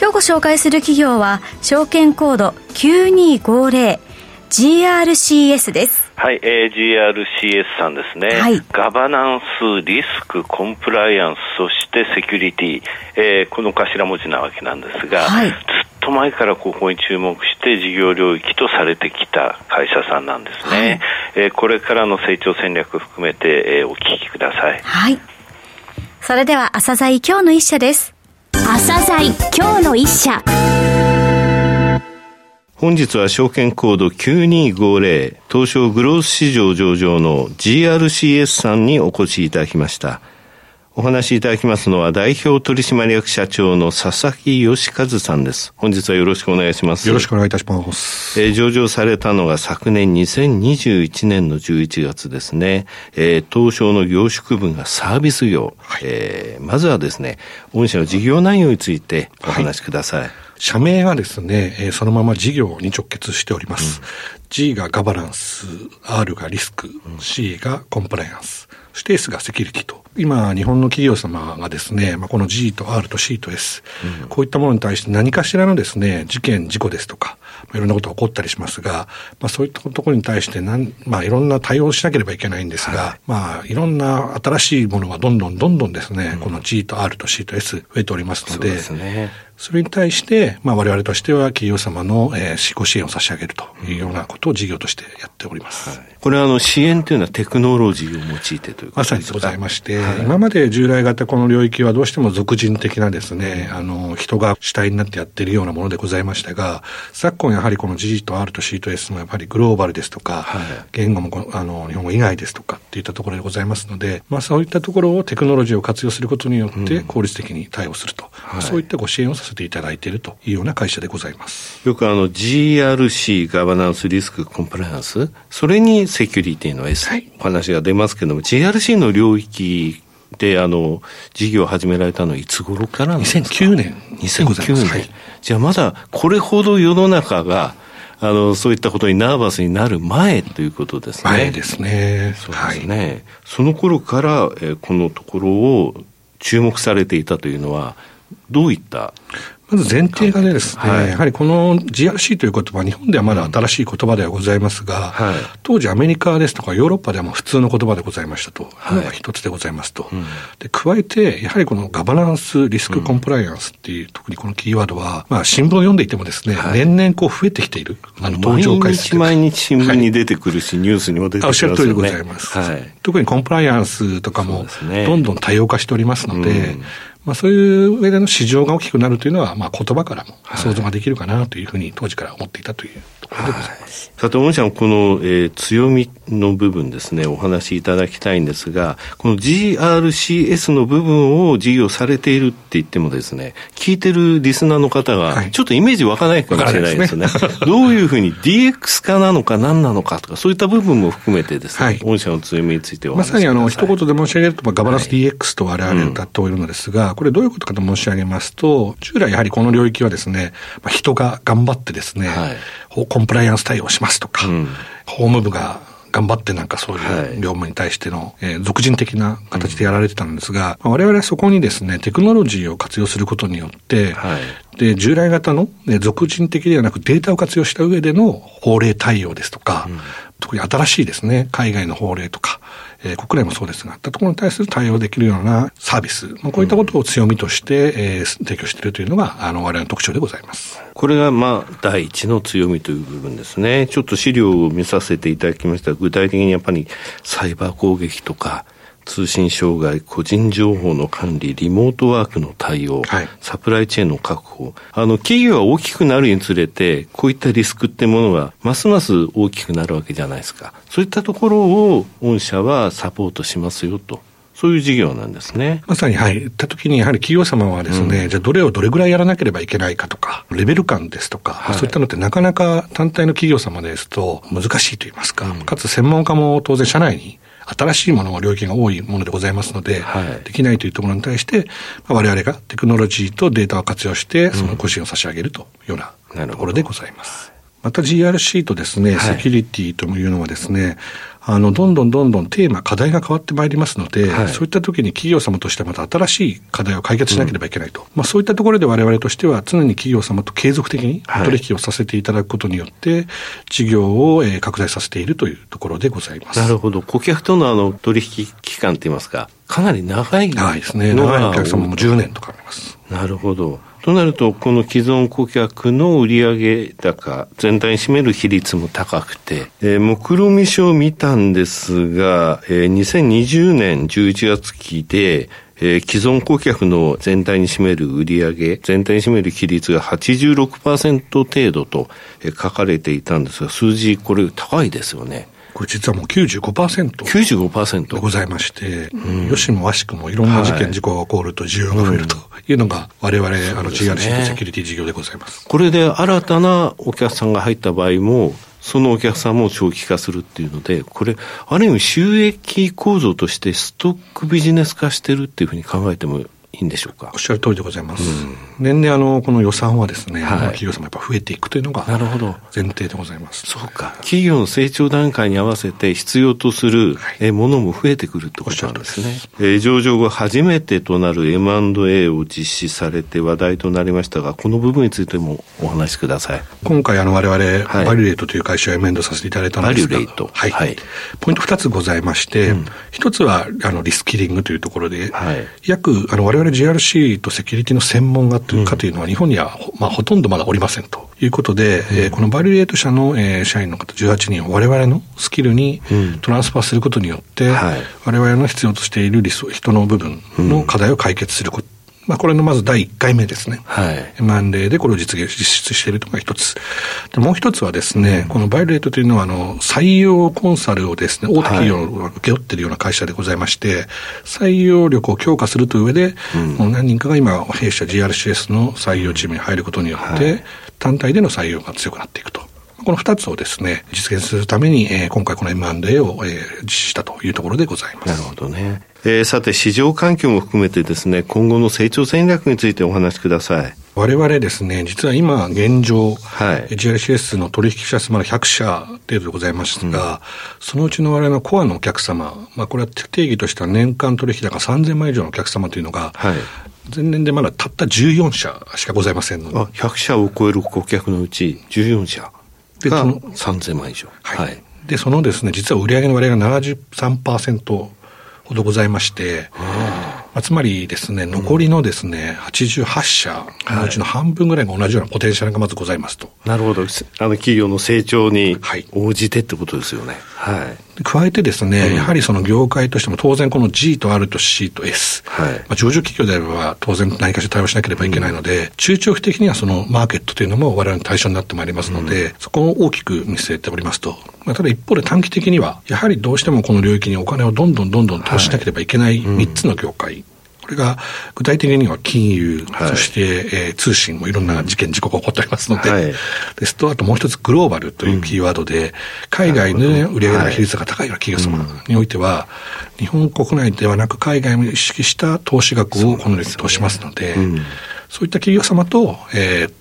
今日ご紹介する企業は証券コード9250 GRCS です。はい、GRCS さんですね、はい、ガバナンス、リスク、コンプライアンス、そしてセキュリティ、この頭文字なわけなんですが、はい、前からここに注目して事業領域とされてきた会社さんなんですね、はい、これからの成長戦略含めて、お聞きください。はい。それでは朝財今日の一社です。朝財今日の一社。本日は証券コード9250東証グロース市場上場の GRCS さんにお越しいただきました。お話しいただきますのは代表取締役社長の佐々木義和さんです。本日はよろしくお願いします。よろしくお願いいたします。上場されたのが昨年2021年の11月ですね。東証の業種区分がサービス業、はい、まずはですね御社の事業内容についてお話しください。はい、社名はですね、そのまま事業に直結しております、うん、G がガバナンス、 R がリスク、うん、C がコンプライアンス、そして S がセキュリティと、今日本の企業様がですね、この G と R と C と S、うん、こういったものに対して何かしらのですね事件事故ですとか、いろんなことが起こったりしますが、そういったところに対していろんな対応しなければいけないんですが、はい、いろんな新しいものがどんどんですね、うん、この G と R と C と S 増えておりますので、そうですね、それに対して、我々としては企業様の、ご支援を差し上げるというようなことを事業としてやっております。はい、これは支援というのはテクノロジーを用いてということですか。まさにございまして、はい、今まで従来型この領域はどうしても俗人的なですね、人が主体になってやっているようなものでございましたが、昨今やはりこの G と R と C と S もやっぱりグローバルですとか、はい、言語も日本語以外ですとかっていったところでございますので、そういったところをテクノロジーを活用することによって効率的に対応すると、はい、そういったご支援をさせていただいているというような会社でございます。よくGRC ガバナンス、リスク、コンプライアンス、それにセキュリティの S、はい、お話が出ますけども、 GRC の領域で事業を始められたのはいつ頃からなんですか。2009年でございます。はい、じゃあまだこれほど世の中がそういったことにナーバスになる前ということですね。前ですね。そうですね。はい、その頃から、このところを注目されていたというのはどういった？まず前提がですね、はい、やはりこの GRC という言葉は日本ではまだ新しい言葉ではございますが、はい、当時アメリカですとかヨーロッパでは普通の言葉でございましたと、はい、のが一つでございますと、うん、で加えてやはりこのガバナンス、リスク、コンプライアンスっていう、うん、特にこのキーワードは、新聞を読んでいてもですね、はい、年々増えてきている、登場回数毎日新聞に出てくるし、はい、ニュースにも出てくるし、ね、おっしゃる通りでございます、はい、特にコンプライアンスとかもどんどん多様化しておりますので、うん、そういう上での市場が大きくなるというのは、言葉からも想像ができるかなというふうに当時から思っていたというところでございます。はい、さて、御社のこの、強みの部分ですね、お話しいただきたいんですが、この GRCS の部分を事業されているって言ってもですね、聞いてるリスナーの方がちょっとイメージ湧かないかもしれないですね。はい、どういうふうに DX 化なのか何なのかとか、そういった部分も含めてですね、はい、御社の強みについてお話しください。まさに一言で申し上げると、ガバナンス DX と我々歌っておるのですが、はい、うん、これどういうことかと申し上げますと、従来やはりこの領域はですね、人が頑張ってですね、はい、コンプライアンス対応しますとか、うん、法務部が頑張ってなんかそういう業務に対しての、俗人的な形でやられてたんですが、我々はそこにですねテクノロジーを活用することによって、はい、で従来型の、俗人的ではなくデータを活用した上での法令対応ですとか、うん、特に新しいですね海外の法令とか、国内もそうですが、あったところに対する対応できるようなサービス、こういったことを強みとして、提供しているというのが我々の特徴でございます。これが第一の強みという部分ですね。ちょっと資料を見させていただきましたが、具体的にやっぱりサイバー攻撃とか通信障害、個人情報の管理、リモートワークの対応、はい、サプライチェーンの確保、企業が大きくなるにつれてこういったリスクってものがますます大きくなるわけじゃないですか。そういったところを御社はサポートしますよと、そういう事業なんですね。まさに、はい、言った時にやはり企業様はですね、じゃあどれをどれぐらいやらなければいけないかとか、レベル感ですとか、はい、そういったのってなかなか単体の企業様ですと難しいと言いますか、かつ専門家も当然社内に新しいものは領域が多いものでございますので、はい、できないというところに対して、我々がテクノロジーとデータを活用してその個人を差し上げるというようなところでございます。また GRC とですね、セキュリティというのはですね、はい、どんどんテーマ課題が変わってまいりますので、はい、そういった時に企業様としてまた新しい課題を解決しなければいけないと、そういったところで我々としては常に企業様と継続的に取引をさせていただくことによって事業を拡大させているというところでございます。なるほど。顧客との取引期間といいますか、かなり長いのが、はいですね、長いお客様も10年とかあります。なるほど。となるとこの既存顧客の売上高全体に占める比率も高くて、目論見書を見たんですが、2020年11月期で、既存顧客の全体に占める売上全体に占める比率が 86% 程度と、書かれていたんですが、数字これ高いですよね。これ実はもう 95% でございまして、よしもわしくもいろんな事件、はい、事故が起こると需要が増えるというのが我々、GRC とセキュリティ事業でございます。これで新たなお客さんが入った場合も、そのお客さんも長期化するっていうので、これある意味収益構造としてストックビジネス化してるっていうふうに考えてもいいんでしょうか。おっしゃる通りでございます。年々この予算はですね、はい、企業様やっぱ増えていくというのが前提でございます。そうか。企業の成長段階に合わせて必要とするものも増えてくるってことなんですね。はい、おっしゃるです。上場後初めてとなる M&A を実施されて話題となりましたが、この部分についてもお話しください。今回我々、はい、バリュレイトという会社を M&A させていただいたんですが、バリュレイト、はいはい、ポイント2つございまして、1つはリスキリングというところで、はい、約我々GRC とセキュリティの専門家というのは日本にはほとんどまだおりませんということで、このバリュエート社の社員の方18人を我々のスキルにトランスファーすることによって、はい、我々の必要としている人の部分の課題を解決すること、これのまず第1回目ですね。はい。M&A でこれを実施しているとか一つ。で、もう一つはですね、このバイレートというのは、採用コンサルをですね、大手企業が受け負っているような会社でございまして、採用力を強化するという上で、何人かが今、弊社 GRCS の採用チームに入ることによって、単体での採用が強くなっていくと。この2つをですね、実現するために、今回この M&A を、実施したというところでございます。なるほどね。さて市場環境も含めてですね、今後の成長戦略についてお話しください。我々ですね、実は今現状、はい、GRCS の取引者数まだ100社程度でございますが、そのうちの我々のコアのお客様、これは定義としては年間取引高3000万以上のお客様というのが、はい、前年でまだたった14社しかございませんので、100社を超える顧客のうち14社が3000万以上、はいはい、でそのですね、実は売上の割合が 73%ほどございまして、つまりですね、残りのですね、88社のうちの半分ぐらいが同じようなポテンシャルがまずございますと。なるほど。企業の成長に応じてってことですよね。はい。はい、加えてですね、やはりその業界としても当然この G と R と C と S、はい、上場企業であれば当然何かしら対応しなければいけないので、中長期的にはそのマーケットというのも我々の対象になってまいりますので、そこを大きく見据えておりますと。ただ一方で短期的にはやはりどうしてもこの領域にお金をどんどん投資しなければいけない3つの業界、これが具体的には金融、はい、そして、通信もいろんな事件事故が起こっておりますので、ですとあともう一つグローバルというキーワードで、海外の売上の比率が高いような企業様においては、日本国内ではなく海外も意識した投資額をこのように投資しますので、そういった企業様と、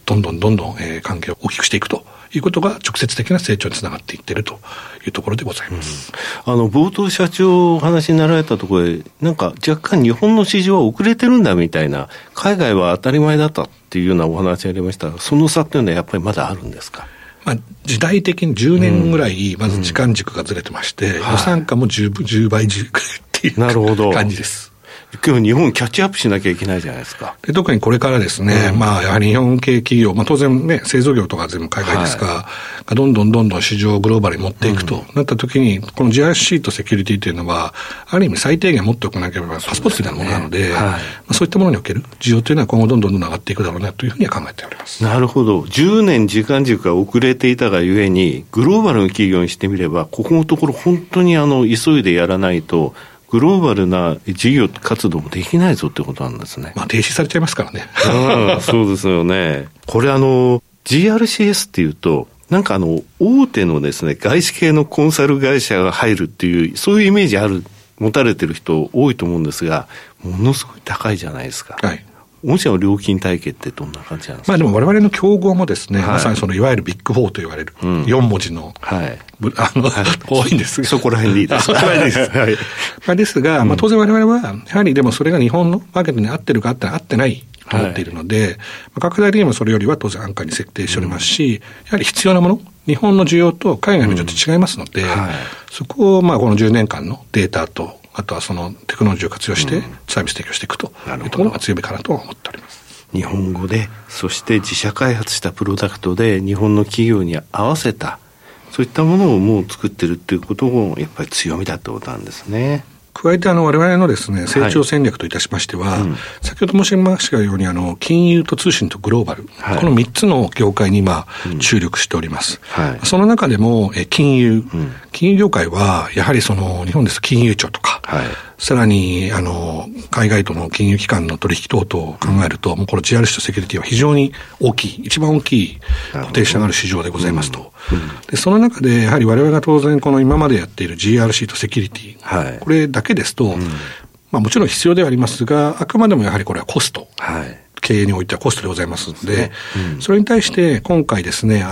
どんどん、関係を大きくしていくということが直接的な成長につながっていっているというところでございます。冒頭社長お話になられたところで、なんか若干日本の市場は遅れてるんだみたいな、海外は当たり前だったっていうようなお話ありましたが、その差っていうのはやっぱりまだあるんですか？時代的に10年ぐらいまず時間軸がずれてまして、予算価も10倍軸っていう、なるほど感じです。今日日本キャッチアップしなきゃいけないじゃないですか。で、特にこれからですね、やはり日本系企業、当然ね、製造業とか全部海外ですが、どんどん市場をグローバルに持っていくとなった時に、この GRC とセキュリティというのは、ある意味最低限持っておかなければパスポートみたいなものなので、そういったものにおける需要というのは今後どんどん上がっていくだろうなというふうには考えております。なるほど。10年時間軸が遅れていたがゆえに、グローバルの企業にしてみれば、ここのところ本当に急いでやらないと、グローバルな事業活動もできないぞってことなんですね。まあ、停止されちゃいますからね。そうですよね。これGRCS っていうとなんか大手のですね外資系のコンサル会社が入るっていうそういうイメージ持たれてる人多いと思うんですが、ものすごい高いじゃないですか。はい。御社の料金体系ってどんな感じなんですか。まあでも我々の競合もですね、はい、まさにいわゆるビッグ4と言われる4文字の、はい、多いんですが、そこら辺でいいです。はい。まあですが、まあ当然我々はやはりでもそれが日本のマーケットに合ってるか合ってないと思っているので、はい、拡大的にもそれよりは当然安価に設定しておりますし、やはり必要なもの、日本の需要と海外の需要って違いますので、はい、そこをまあこの10年間のデータと、あとはそのテクノロジーを活用してサービス提供していくというところが強みかなと思っております。日本語で、そして自社開発したプロダクトで日本の企業に合わせた、そういったものをもう作ってるっていうこともやっぱり強みだってことなんですね。加えて我々のですね成長戦略といたしましては、はい、先ほど申しましたように金融と通信とグローバル、はい、この3つの業界に今、注力しております、はい、その中でも金融業界はやはり日本ですと金融庁とか、はい、さらに海外との金融機関の取引等々を考えると、もうこの GRC とセキュリティは非常に大きい、一番大きいポテンシャルのある市場でございますと、でその中でやはり我々が当然この今までやっている GRC とセキュリティ、はい、これだけですと、まあ、もちろん必要ではありますが、あくまでもやはりこれはコスト、はい、経営においてはコストでございますので、それに対して今回ですね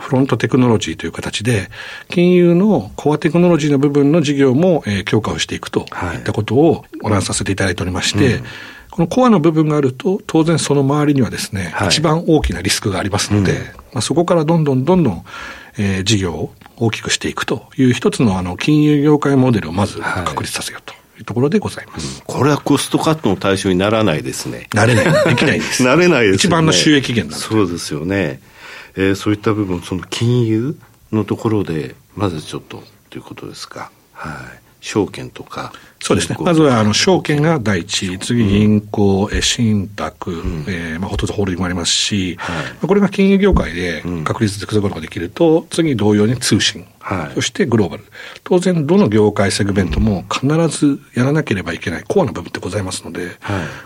フロントテクノロジーという形で金融のコアテクノロジーの部分の事業も、強化をしていくといったことをご覧させていただいておりまして、はい、このコアの部分があると当然その周りにはですね、はい、一番大きなリスクがありますので、まあ、そこからどんどん、事業を大きくしていくという一つの金融業界モデルをまず確立させようと、はいいうところでございます、これはコストカットの対象にならないですね。なれない。できないです。なれないですね。一番の収益源なんで。そうですよね。そういった部分、その金融のところで、まずちょっと、ということですか。はい。証券とか。そうですね。まずは証券が第一、次銀行、信託、まあほとんどホールディングもありますし、はい、これが金融業界で確立でくすぐることができると、次同様に通信、はい、そしてグローバル。当然どの業界セグメントも必ずやらなければいけないコアの部分ってございますので、はい、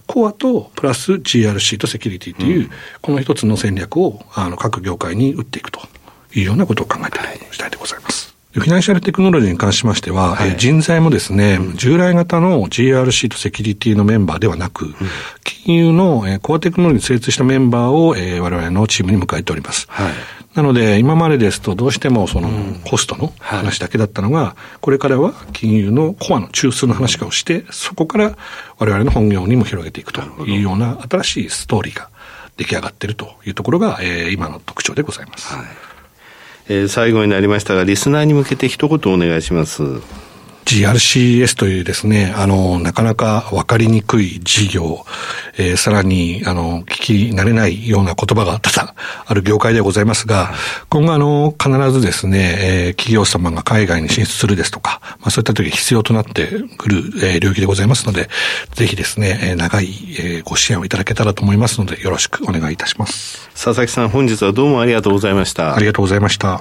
コアとプラス GRC とセキュリティという、この一つの戦略を各業界に打っていくというようなことを考えている次第でございます。フィナンシャルテクノロジーに関しましては、はい、人材もですね、従来型の GRC とセキュリティのメンバーではなく、金融のコアテクノロジーに精通したメンバーを我々のチームに迎えております。はい、なので今までですとどうしてもコストの話だけだったのが、はい、これからは金融のコアの中枢の話をして、そこから我々の本業にも広げていくというような新しいストーリーが出来上がっているというところが今の特徴でございます。はい、最後になりましたがリスナーに向けて一言お願いします。 GRCS というですねなかなか分かりにくい事業、さらに聞き慣れないような言葉が多々ある業界ではございますが、今後必ずですね、企業様が海外に進出するですとか、まあ、そういった時必要となってくる、領域でございますので、ぜひですね長い、ご支援をいただけたらと思いますのでよろしくお願いいたします。佐々木さん、本日はどうもありがとうございました。ありがとうございました。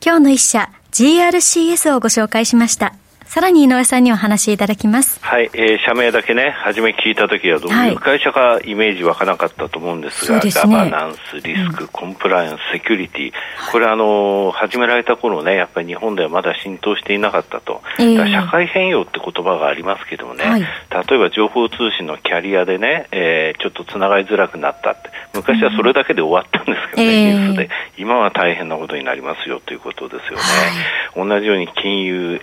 今日の一社 GRCS をご紹介しました。さらに井上さんにお話しいただきます。はい、社名だけね、初め聞いた時はどういう会社かイメージ湧かなかったと思うんですが、はい、ですね、ガバナンス、リスク、コンプライアンス、セキュリティ、これ始められた頃ね、やっぱり日本ではまだ浸透していなかったと、だから社会変容って言葉がありますけどもね、はい、例えば情報通信のキャリアでね、ちょっとつながりづらくなったって、昔はそれだけで終わったんですけどね、ニュースで今は大変なことになりますよということですよね、はい、同じように金融、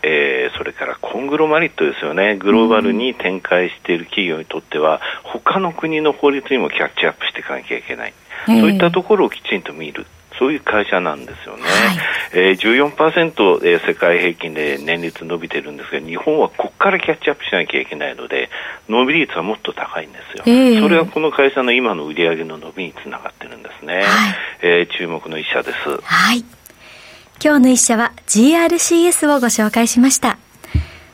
それからコングロマリットですよね、グローバルに展開している企業にとっては他の国の法律にもキャッチアップしていかなきゃいけない、そういったところをきちんと見る、そういう会社なんですよね、はい、14%、世界平均で年率伸びてるんですが、日本はここからキャッチアップしなきゃいけないので伸び率はもっと高いんですよ、それはこの会社の今の売上の伸びにつながってるんですね、はい、注目の一社です。はい、今日の一社は GRCS をご紹介しました。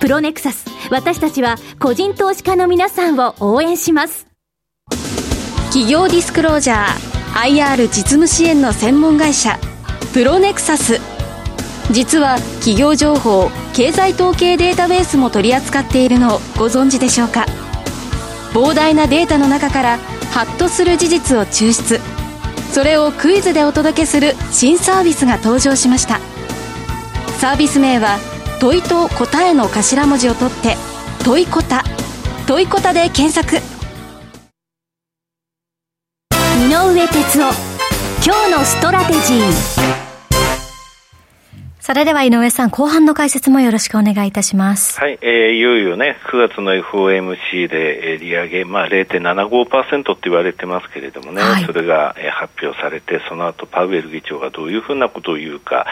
プロネクサス、私たちは個人投資家の皆さんを応援します。企業ディスクロージャー IR 実務支援の専門会社プロネクサス、実は企業情報経済統計データベースも取り扱っているのをご存知でしょうか。膨大なデータの中からハッとする事実を抽出、それをクイズでお届けする新サービスが登場しました。サービス名は問いと答えの頭文字を取って問いこた、問いこたで検索。井上哲夫、今日のストラテジー。それでは井上さん、後半の解説もよろしくお願いいたします。はい、いよいよね、9月の FOMC で利上げ、0.75% と言われてますけれどもね、はい、それが発表されて、その後パウエル議長がどういうふうなことを言うか、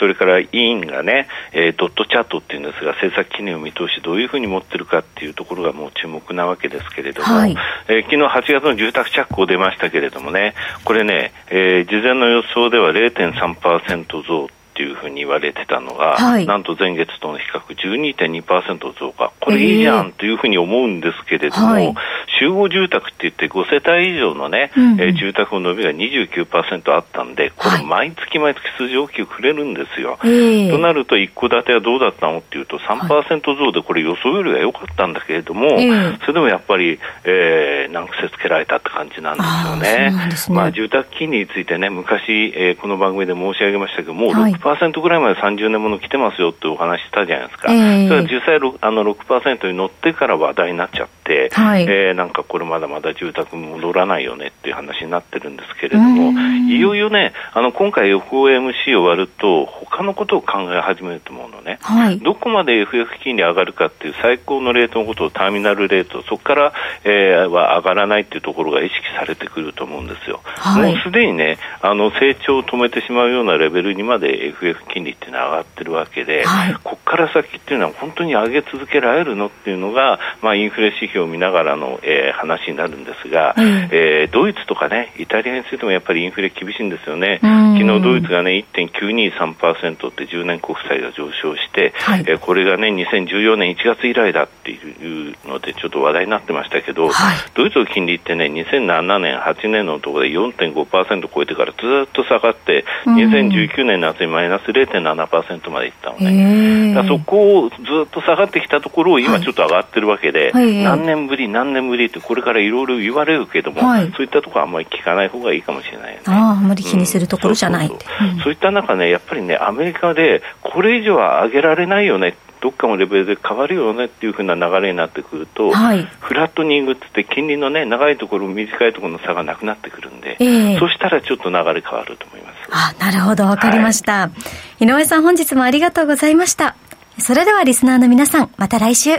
それから委員がね、ドットチャートっていうんですが、政策金利の見通しどういうふうに持ってるかっていうところがもう注目なわけですけれども、はい、昨日8月の住宅着工出ましたけれどもね、これね、事前の予想では 0.3% 増っていうふうに言われてたのが、はい、なんと前月との比較 12.2% 増加、これいいじゃんというふうに思うんですけれども、はい、集合住宅っていって5世帯以上のね、住宅の伸びが 29% あったんで、これ毎月毎月数字大きく触れるんですよ、はい、となると一戸建てはどうだったのっていうと 3% 増で、これ予想よりは良かったんだけれども、はい、それでもやっぱり、難癖つけられたって感じなんですよね。そうなんですね。住宅金利についてね、昔、この番組で申し上げましたけど、もう6% ぐらいまで30年もの来てますよってお話したじゃないですか、それは実際 6% に乗ってから話題になっちゃって、はい、なんかこれまだまだ住宅戻らないよねっていう話になってるんですけれども、いよいよね、今回 FOMC を割ると他のことを考え始めると思うのね、はい、どこまで FF 金利上がるかっていう最高のレートのことをターミナルレート、そこから、は上がらないっていうところが意識されてくると思うんですよ、はい、もうすでにね、成長を止めてしまうようなレベルにまで FF 金利っていうのは上がってるわけで、はい、こっから先っていうのは本当に上げ続けられるのっていうのが、インフレ指標を見ながらの、話になるんですが、ドイツとかね、イタリアについてもやっぱりインフレ厳しいんですよね。昨日ドイツがね 1.923% って10年国債が上昇して、はい、これがね2014年1月以来だっていうのでちょっと話題になってましたけど、はい、ドイツの金利ってね2007年8年のところで 4.5% 超えてからずっと下がって2019年の夏にマイナス 0.7% までいったのね。だからそこをずっと下がってきたところを今ちょっと上がってるわけで、はい、何年ぶりってこれからいろいろ言われるけども、はい、そういったところはあんまり聞かない方がいいかもしれないよね。あんまり気にするところじゃない。そういった中ね、やっぱりね、アメリカでこれ以上は上げられないよね、どっかのレベルで変わるよねっていう風な流れになってくると、はい、フラットニングって言って金利のね長いところ短いところの差がなくなってくるんで、そしたらちょっと流れ変わると思います。なるほど、わかりました、はい、井上さん、本日もありがとうございました。それではリスナーの皆さん、また来週。